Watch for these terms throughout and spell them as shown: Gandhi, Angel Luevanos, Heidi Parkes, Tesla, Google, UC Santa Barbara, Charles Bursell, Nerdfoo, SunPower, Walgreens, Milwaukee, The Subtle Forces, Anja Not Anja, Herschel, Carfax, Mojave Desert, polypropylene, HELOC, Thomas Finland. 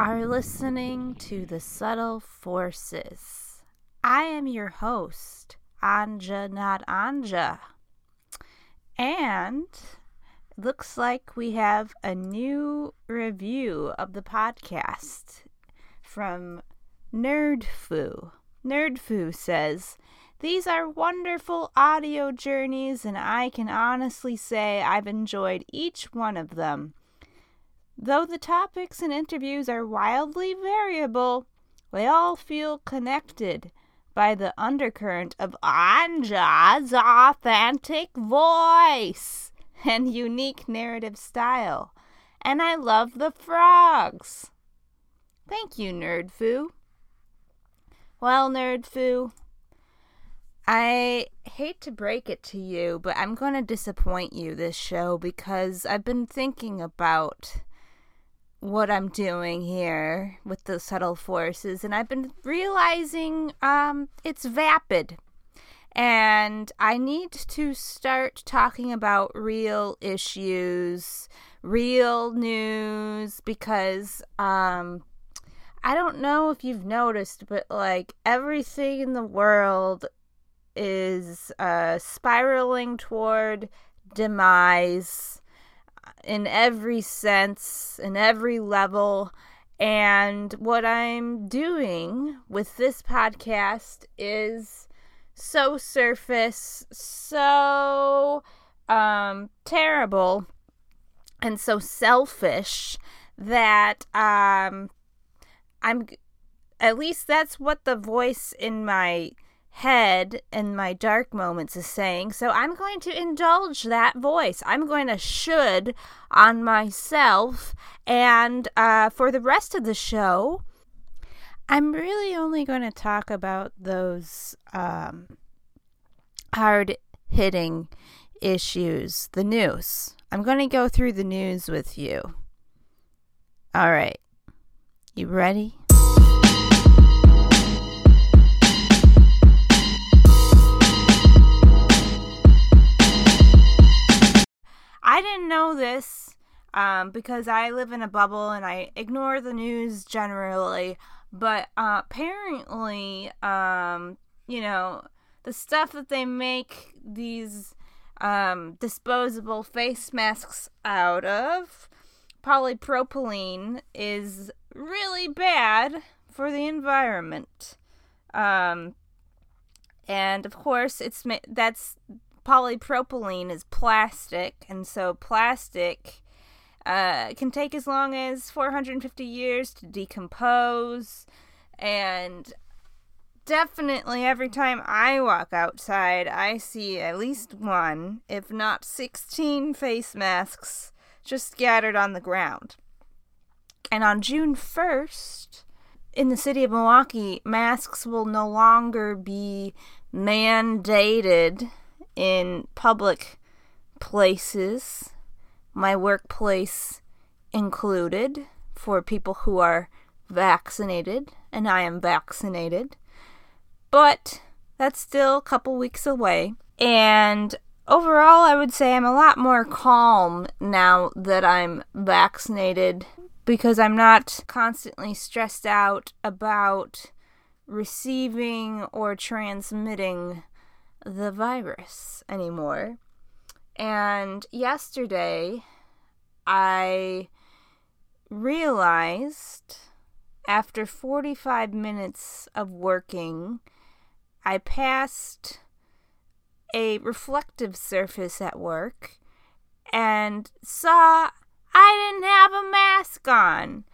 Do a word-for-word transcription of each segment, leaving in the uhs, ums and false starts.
are listening to The Subtle Forces. I am your host, Anja Not Anja. And looks like we have a new review of the podcast from Nerdfoo. Nerdfoo says, "These are wonderful audio journeys, and I can honestly say I've enjoyed each one of them. Though the topics and interviews are wildly variable, they all feel connected by the undercurrent of Anja's authentic voice and unique narrative style. And I love the frogs." Thank you, Nerdfoo. Well, Nerdfoo, I hate to break it to you, but I'm going to disappoint you this show because I've been thinking about what I'm doing here with the subtle forces, and I've been realizing um, it's vapid, and I need to start talking about real issues, real news, because um, I don't know if you've noticed, but like everything in the world is uh, spiraling toward demise in every sense, in every level. And what I'm doing with this podcast is so surface, so um, terrible, and so selfish that um, I'm, at least that's what the voice in my head and my dark moments is saying. So I'm going to indulge that voice. I'm going to should on myself. And uh, for the rest of the show, I'm really only going to talk about those um, hard-hitting issues, the news. I'm going to go through the news with you. All right. You ready? I didn't know this um, because I live in a bubble and I ignore the news generally, but uh, apparently, um, you know, the stuff that they make these um, disposable face masks out of, polypropylene, is really bad for the environment. Um, and of course, it's ma- that's... polypropylene is plastic, and so plastic uh, can take as long as four hundred fifty years to decompose. And definitely every time I walk outside, I see at least one, if not sixteen face masks just scattered on the ground. And on June first, in the city of Milwaukee, masks will no longer be mandated in public places, my workplace included, for people who are vaccinated, and I am vaccinated. But that's still a couple weeks away. And overall, I would say I'm a lot more calm now that I'm vaccinated, because I'm not constantly stressed out about receiving or transmitting the virus anymore. And yesterday I realized, after forty-five minutes of working, I passed a reflective surface at work and saw I didn't have a mask on,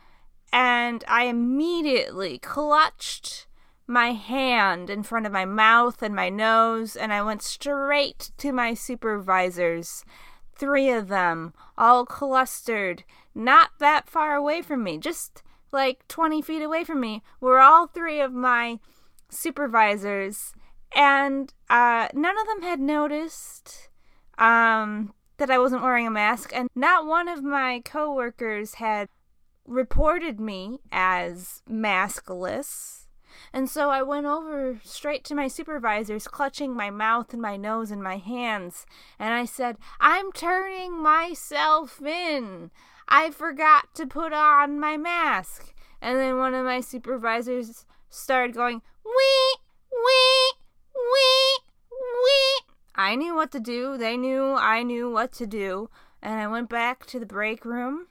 and I immediately clutched my hand in front of my mouth and my nose, and I went straight to my supervisors, three of them, all clustered, not that far away from me, just like twenty feet away from me, were all three of my supervisors, and uh, none of them had noticed um, that I wasn't wearing a mask, and not one of my coworkers had reported me as maskless. And so I went over straight to my supervisors, clutching my mouth and my nose and my hands, and I said, "I'm turning myself in. I forgot to put on my mask." And then one of my supervisors started going, wee, wee, wee, wee. I knew what to do. They knew I knew what to do. And I went back to the break room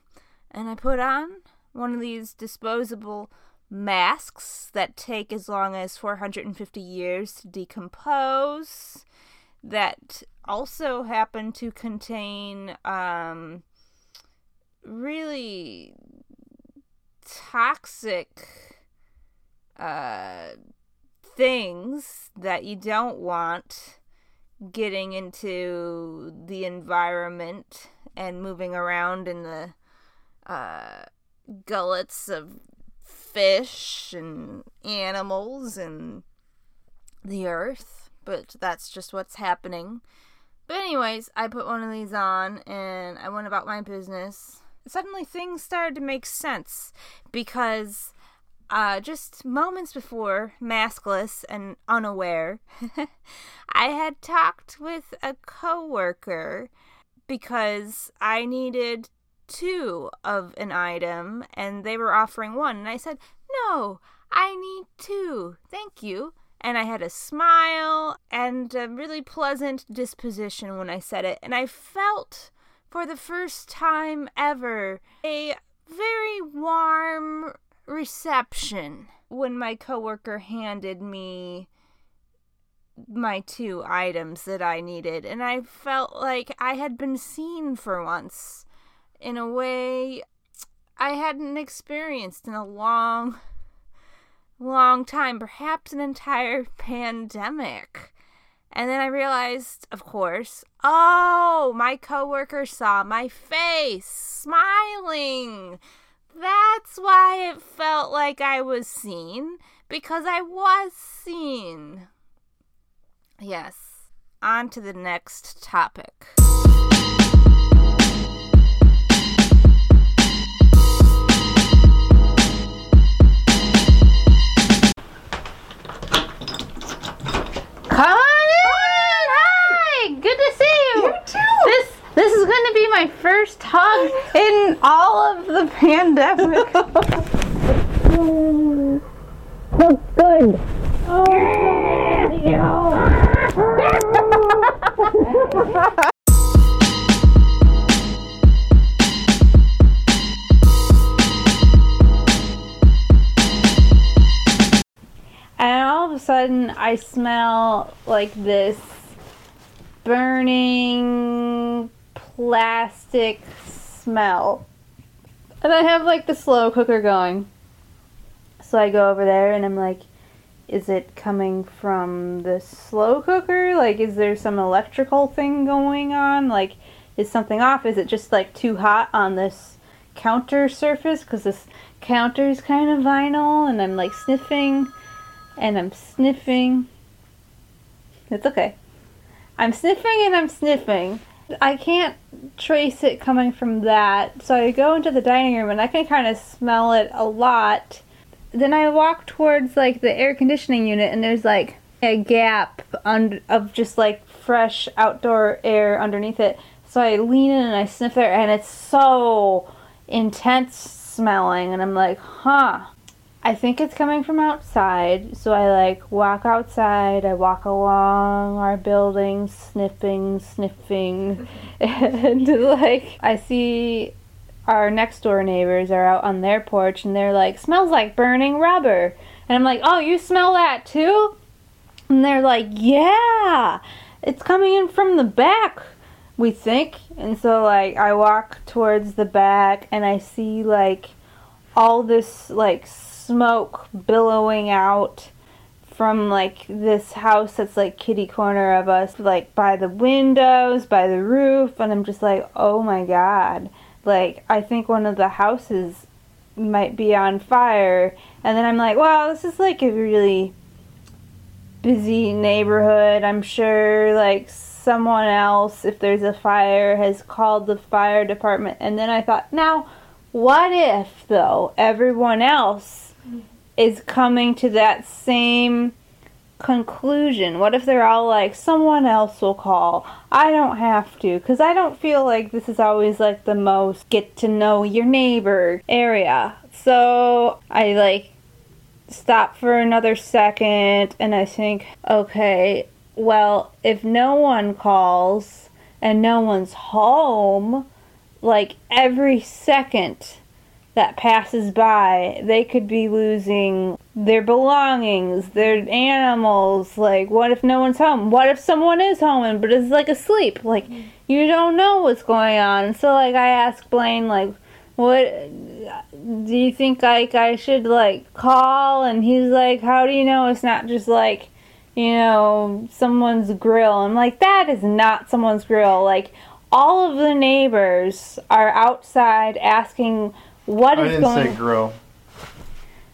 and I put on one of these disposable masks that take as long as four hundred fifty years to decompose, that also happen to contain um, really toxic uh, things that you don't want getting into the environment and moving around in the uh, gullets of fish and animals and the earth, but that's just what's happening. But anyways, I put one of these on and I went about my business. Suddenly things started to make sense, because uh, just moments before, maskless and unaware, I had talked with a coworker because I needed two of an item and they were offering one, and I said, no, I need two, thank you. And I had a smile and a really pleasant disposition when I said it, and I felt for the first time ever a very warm reception when my coworker handed me my two items that I needed, and I felt like I had been seen for once in a way I hadn't experienced in a long, long time, perhaps an entire pandemic. And then I realized, of course, oh, my coworker saw my face smiling. That's why it felt like I was seen, because I was seen. Yes, on to the next topic. Come on in! Hi! Good to see you! You too! This this is going to be my first hug in all of the pandemic. So good! Oh, and all of a sudden, I smell like this burning plastic smell. And I have like the slow cooker going. So I go over there and I'm like, is it coming from the slow cooker? Like, is there some electrical thing going on? Like, is something off? Is it just like too hot on this counter surface? Because this counter is kind of vinyl, and I'm like sniffing. And I'm sniffing. It's okay. I'm sniffing and I'm sniffing. I can't trace it coming from that. So I go into the dining room and I can kind of smell it a lot. Then I walk towards like the air conditioning unit, and there's like a gap un- of just like fresh outdoor air underneath it. So I lean in and I sniff there, and it's so intense smelling, and I'm like, huh. I think it's coming from outside, so I like walk outside, I walk along our building, sniffing, sniffing, and like I see our next door neighbors are out on their porch, and they're like, smells like burning rubber, and I'm like, oh, you smell that too? And they're like, yeah, it's coming in from the back, we think. And so like I walk towards the back, and I see like all this like smoke billowing out from like this house that's like kitty corner of us, like by the windows, by the roof, and I'm just like, oh my god, like I think one of the houses might be on fire. And then I'm like, wow, this is like a really busy neighborhood. I'm sure like someone else, if there's a fire, has called the fire department. And then I thought, now what if though everyone else is coming to that same conclusion? What if they're all like, someone else will call, I don't have to? Because I don't feel like this is always like the most get to know your neighbor area So I like stop for another second and I think, okay, well, if no one calls and no one's home, like every second that passes by, they could be losing their belongings, their animals. Like, what if no one's home? What if someone is home and but is like asleep? Like, you don't know what's going on. So like I asked Blaine, like, what do you think, like I should like call? And he's like, how do you know it's not just like, you know, someone's grill? I'm like, that is not someone's grill. Like, all of the neighbors are outside asking what is going on. I didn't say grill.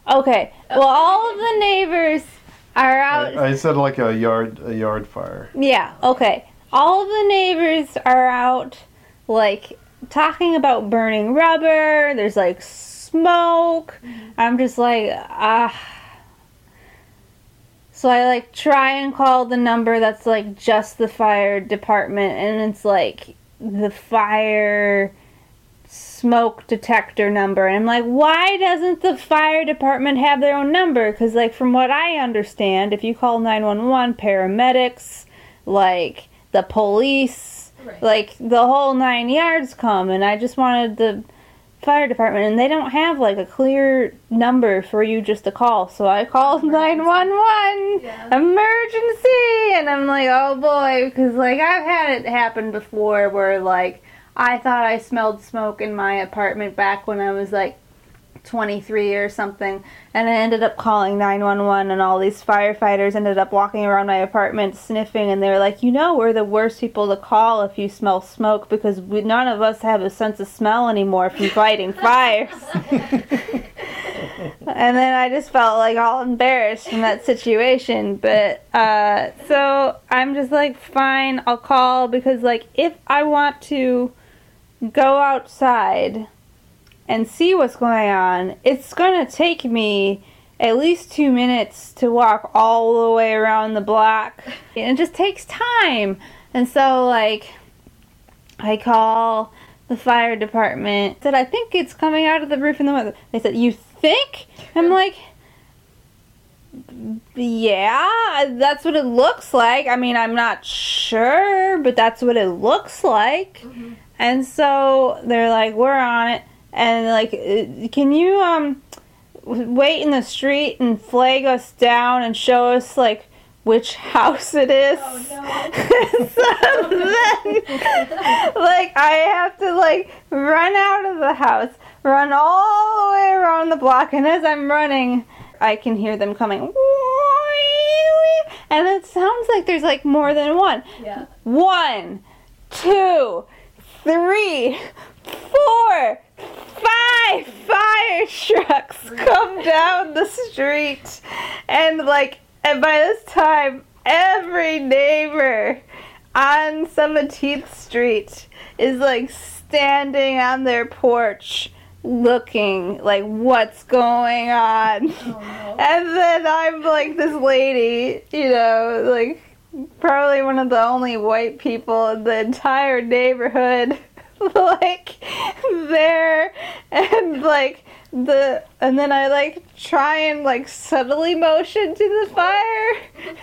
Okay. Well, all of the neighbors are out. I, I said like a yard a yard fire. Yeah, okay. All of the neighbors are out like talking about burning rubber. There's like smoke. I'm just like, ah. So I like try and call the number that's like just the fire department, and it's like the fire smoke detector number. And I'm like, why doesn't the fire department have their own number? Because like from what I understand, if you call nine one one, paramedics, like the police, right, like the whole nine yards come. And I just wanted the fire department, and they don't have like a clear number for you just to call. So I called nine one one, yeah, emergency. And I'm like, oh boy, because like I've had it happen before where like I thought I smelled smoke in my apartment back when I was like twenty-three or something, and I ended up calling nine one one, and all these firefighters ended up walking around my apartment sniffing, and they were like, you know, we're the worst people to call if you smell smoke, because we, none of us have a sense of smell anymore from fighting fires. And then I just felt like all embarrassed in that situation, but uh so I'm just like, fine, I'll call, because like if I want to go outside and see what's going on, it's gonna take me at least two minutes to walk all the way around the block. And it just takes time. And so like I call the fire department, said, I think it's coming out of the roof in the window. They said, you think? I'm like, yeah, that's what it looks like. I mean, I'm not sure, but that's what it looks like. Mm-hmm. And so they're like, we're on it. And like, can you um wait in the street and flag us down and show us like which house it is? Oh, no. So then, like, I have to like run out of the house, run all the way around the block, and as I'm running, I can hear them coming. And it sounds like there's like more than one. Yeah. One, two, three, four, five fire trucks come down the street, and like, and by this time every neighbor on seventeenth Street is like standing on their porch looking like, what's going on? Oh, no. And then I'm like this lady, you know, like probably one of the only white people in the entire neighborhood, like there, and like the, and then I like try and like subtly motion to the fire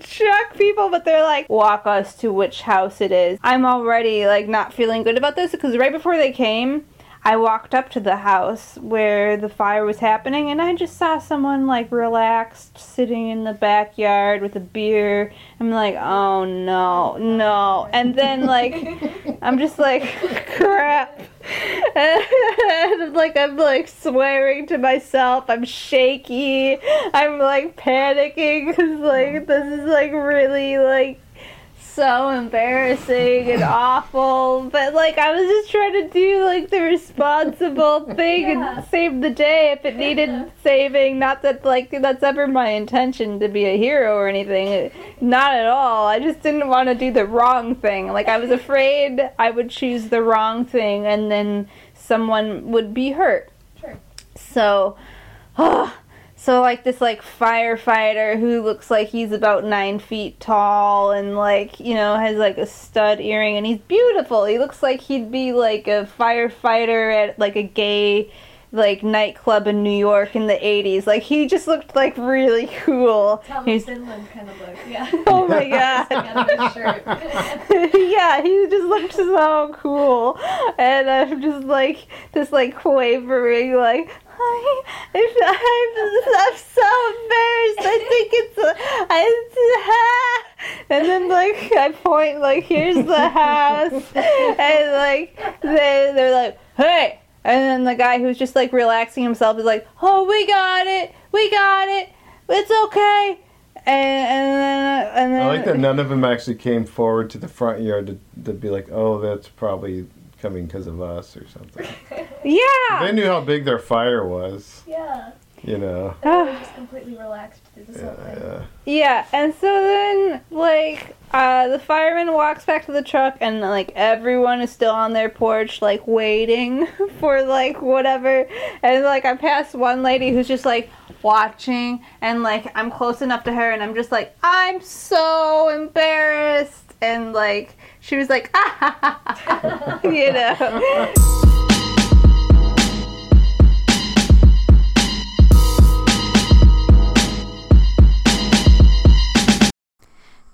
truck people, but they're like, walk us to which house it is. I'm already like not feeling good about this, because right before they came, I walked up to the house where the fire was happening, and I just saw someone like relaxed sitting in the backyard with a beer. I'm like, oh no, no. And then like, I'm just like, crap. And like, I'm like swearing to myself. I'm shaky. I'm like panicking, because like, this is like really like so embarrassing and awful, but like I was just trying to do like the responsible thing, yeah, and save the day if it needed saving. Not that like that's ever my intention to be a hero or anything, not at all. I just didn't want to do the wrong thing. Like, I was afraid I would choose the wrong thing and then someone would be hurt. Sure. So oh, So, like, this, like, firefighter who looks like he's about nine feet tall and, like, you know, has, like, a stud earring, and he's beautiful. He looks like he'd be, like, a firefighter at, like, a gay like nightclub in New York in the eighties. Like he just looked like really cool. Thomas Finland kind of look, yeah. Oh my god. Yeah, he just looked so cool, and I'm just like this like quavering like. I, I'm, I'm so embarrassed. I think it's a, I, it's a ha. And then like I point like here's the house, and like they they're like hey, and then the guy who's just like relaxing himself is like oh we got it, we got it, it's okay. And, and, then, and then I like that none of them actually came forward to the front yard to to be like oh that's probably coming because of us or something. Yeah. They knew how big their fire was. Yeah. You know. They were just completely relaxed through the sunlight. Yeah. Yeah, and so then, like, uh, the fireman walks back to the truck, and, like, everyone is still on their porch, like, waiting for, like, whatever. And, like, I passed one lady who's just, like, watching, and, like, I'm close enough to her, and I'm just like, I'm so embarrassed. And, like, she was like, ah, ha, ha, ha, ha. You know.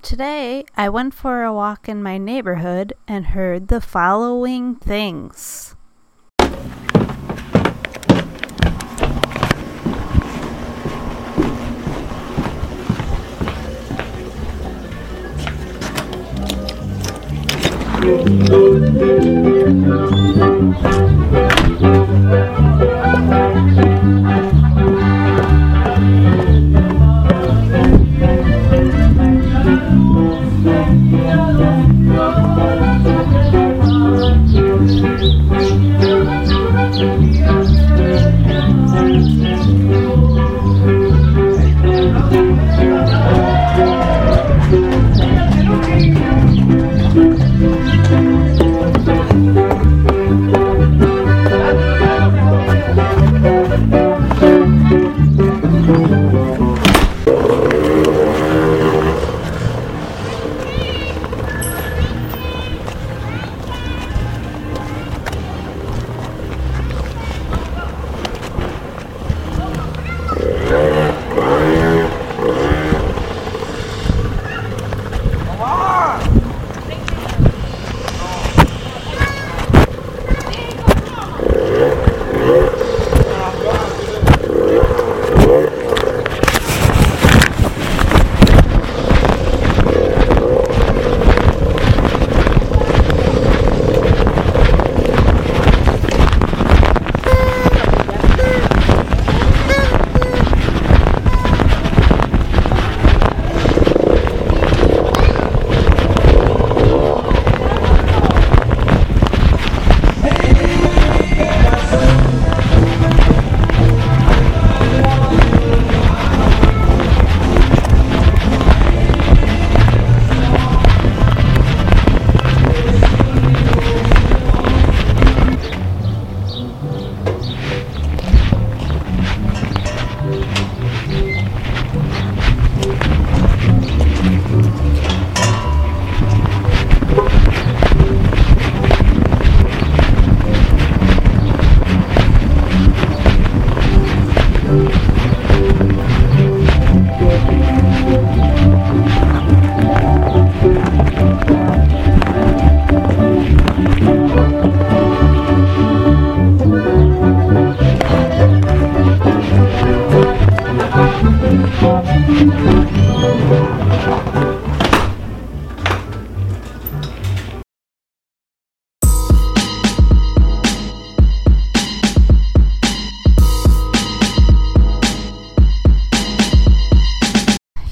Today, I went for a walk in my neighborhood and heard the following things.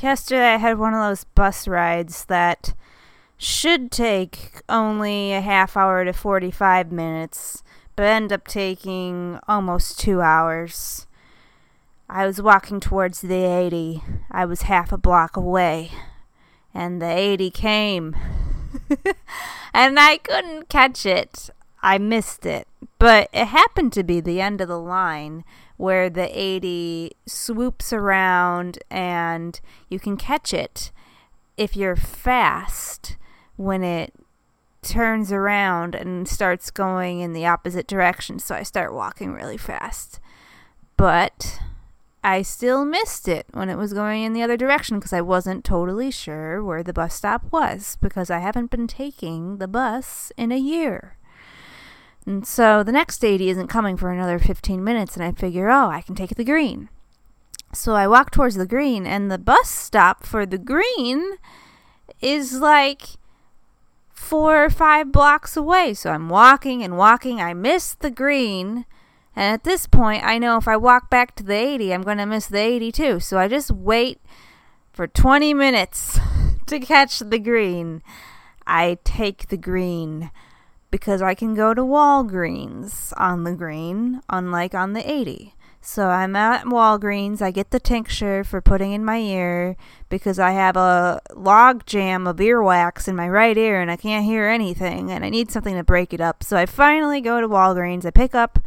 Yesterday I had one of those bus rides that should take only a half hour to forty-five minutes, but end up taking almost two hours. I was walking towards the eighty. I was half a block away, and the eighty came, and I couldn't catch it. I missed it, but it happened to be the end of the line, where the eighty swoops around and you can catch it if you're fast when it turns around and starts going in the opposite direction, so I start walking really fast. But I still missed it when it was going in the other direction because I wasn't totally sure where the bus stop was because I haven't been taking the bus in a year. And so the next lady isn't coming for another fifteen minutes, and I figure, oh, I can take the green. So I walk towards the green, and the bus stop for the green is like four or five blocks away. So I'm walking and walking. I miss the green. And at this point, I know if I walk back to the eighty, I'm going to miss the eighty too. So I just wait for twenty minutes to catch the green. I take the green because I can go to Walgreens on the green, unlike on the eighty. So I'm at Walgreens. I get the tincture for putting in my ear because I have a log jam of earwax in my right ear and I can't hear anything and I need something to break it up. So I finally go to Walgreens. I pick up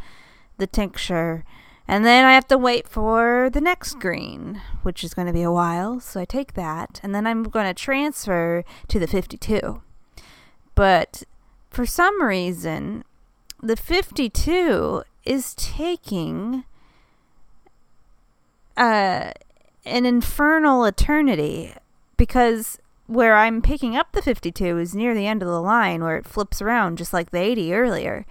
the tincture, and then I have to wait for the next green, which is going to be a while, so I take that, and then I'm going to transfer to the fifty-two. But for some reason, the fifty-two is taking uh, an infernal eternity, because where I'm picking up the fifty-two is near the end of the line, where it flips around just like the eighty earlier,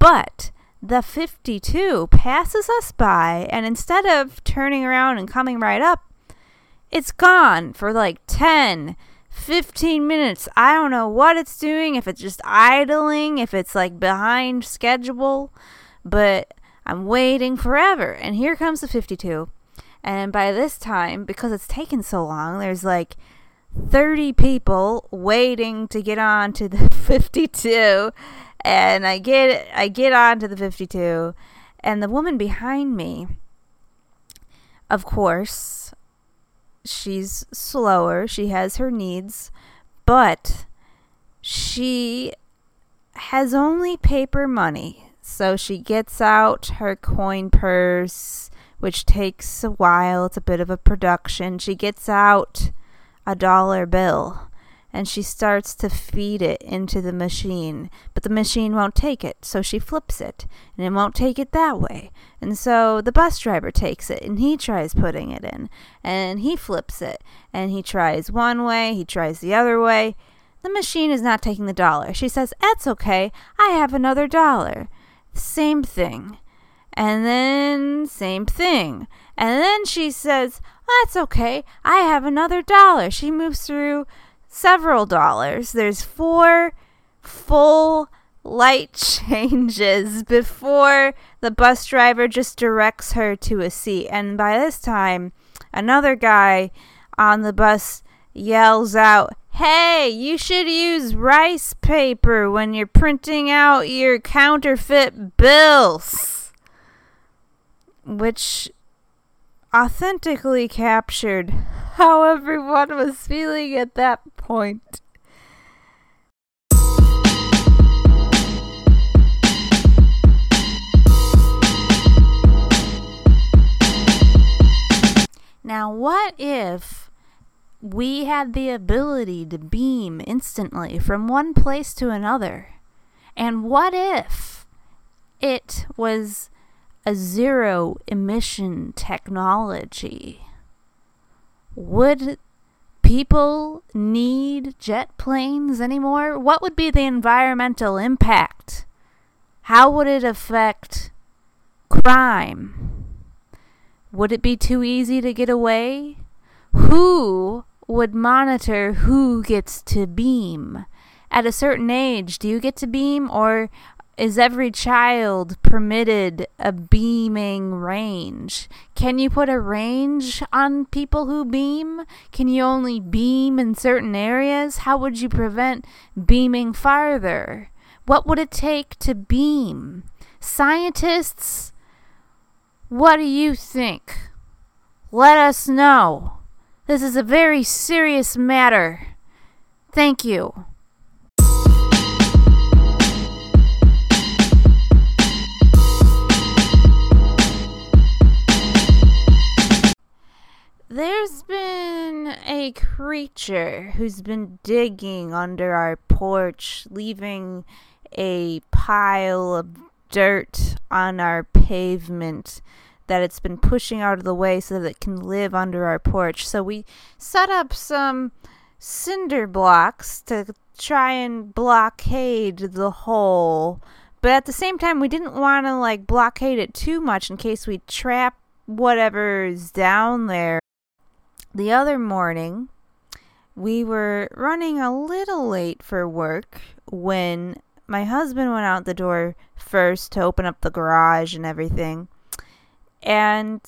but the fifty-two passes us by, and instead of turning around and coming right up, it's gone for like ten, fifteen minutes. I don't know what it's doing, if it's just idling, if it's like behind schedule, but I'm waiting forever. And here comes the fifty-two. And by this time, because it's taken so long, there's like thirty people waiting to get on to the fifty-two. And I get I get on to the fifty-two, and the woman behind me, of course, she's slower. She has her needs, but she has only paper money. So she gets out her coin purse, which takes a while. It's a bit of a production. She gets out a dollar bill. And she starts to feed it into the machine. But the machine won't take it, so she flips it. And it won't take it that way. And so the bus driver takes it, and he tries putting it in. And he flips it. And he tries one way, he tries the other way. The machine is not taking the dollar. She says, "That's okay, I have another dollar." Same thing. And then, same thing. And then she says, "That's okay, I have another dollar." She moves through several dollars. There's four full light changes before the bus driver just directs her to a seat. And by this time, another guy on the bus yells out, "Hey, you should use rice paper when you're printing out your counterfeit bills," which authentically captured how everyone was feeling at that point. Now, what if we had the ability to beam instantly from one place to another? And what if it was a zero emission technology? Would people need jet planes anymore? What would be the environmental impact? How would it affect crime? Would it be too easy to get away? Who would monitor who gets to beam? At a certain age, do you get to beam, or is every child permitted a beaming range? Can you put a range on people who beam? Can you only beam in certain areas? How would you prevent beaming farther? What would it take to beam? Scientists, what do you think? Let us know. This is a very serious matter. Thank you. There's been a a creature who's been digging under our porch, leaving a pile of dirt on our pavement that it's been pushing out of the way so that it can live under our porch. So we set up some cinder blocks to try and blockade the hole. But at the same time, we didn't want to, like, blockade it too much in case we trap whatever's down there. The other morning, we were running a little late for work when my husband went out the door first to open up the garage and everything. And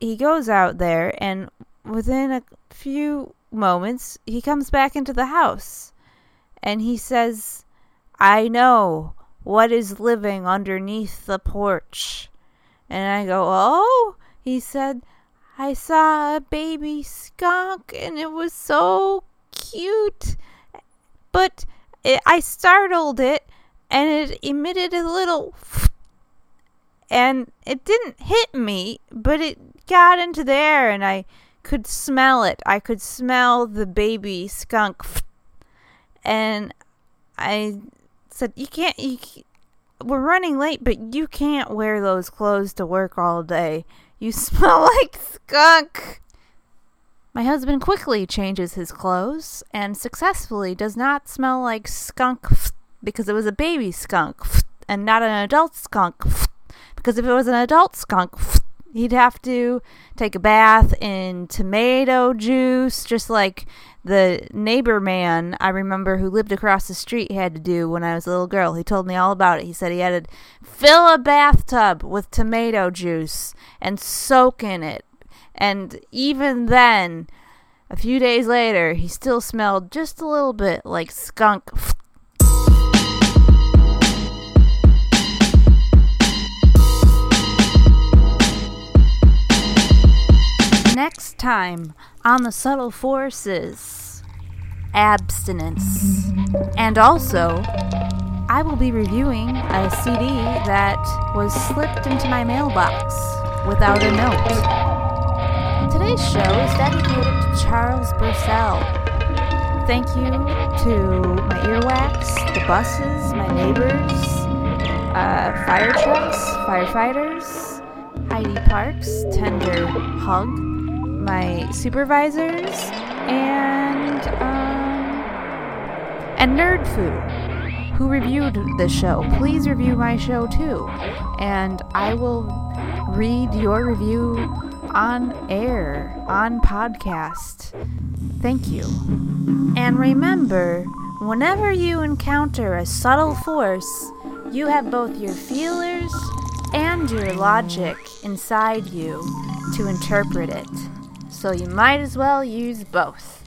he goes out there, and within a few moments, he comes back into the house. And he says, "I know what is living underneath the porch." And I go, "Oh?" He said, "I saw a baby skunk, and it was so cute, but it, I startled it, and it emitted a little f- and it didn't hit me, but it got into there, and I could smell it. I could smell the baby skunk." F- and I said, you can't, you can't, we're running late, but you can't wear those clothes to work all day. You smell like skunk." My husband quickly changes his clothes and successfully does not smell like skunk because it was a baby skunk and not an adult skunk, because if it was an adult skunk, he'd have to take a bath in tomato juice, just like the neighbor man I remember who lived across the street had to do when I was a little girl. He told me all about it. He said he had to fill a bathtub with tomato juice and soak in it. And even then, a few days later, he still smelled just a little bit like skunk. Next time on The Subtle Forces, abstinence. And also, I will be reviewing a C D that was slipped into my mailbox without a note. Today's show is dedicated to Charles Bursell. Thank you to my earwax, the buses, my neighbors, uh, fire trucks, firefighters, Heidi Parkes, tender hug, my supervisors, and um, and Nerdfoo, who reviewed the show. Please review my show too, and I will read your review on air, on podcast. Thank you. And remember, whenever you encounter a subtle force, you have both your feelers and your logic inside you to interpret it. So you might as well use both.